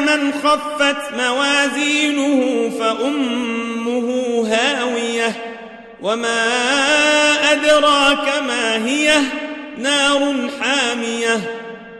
من خفت موازينه فأمه هاوية. وما أدراك ما هي؟ نار حامية.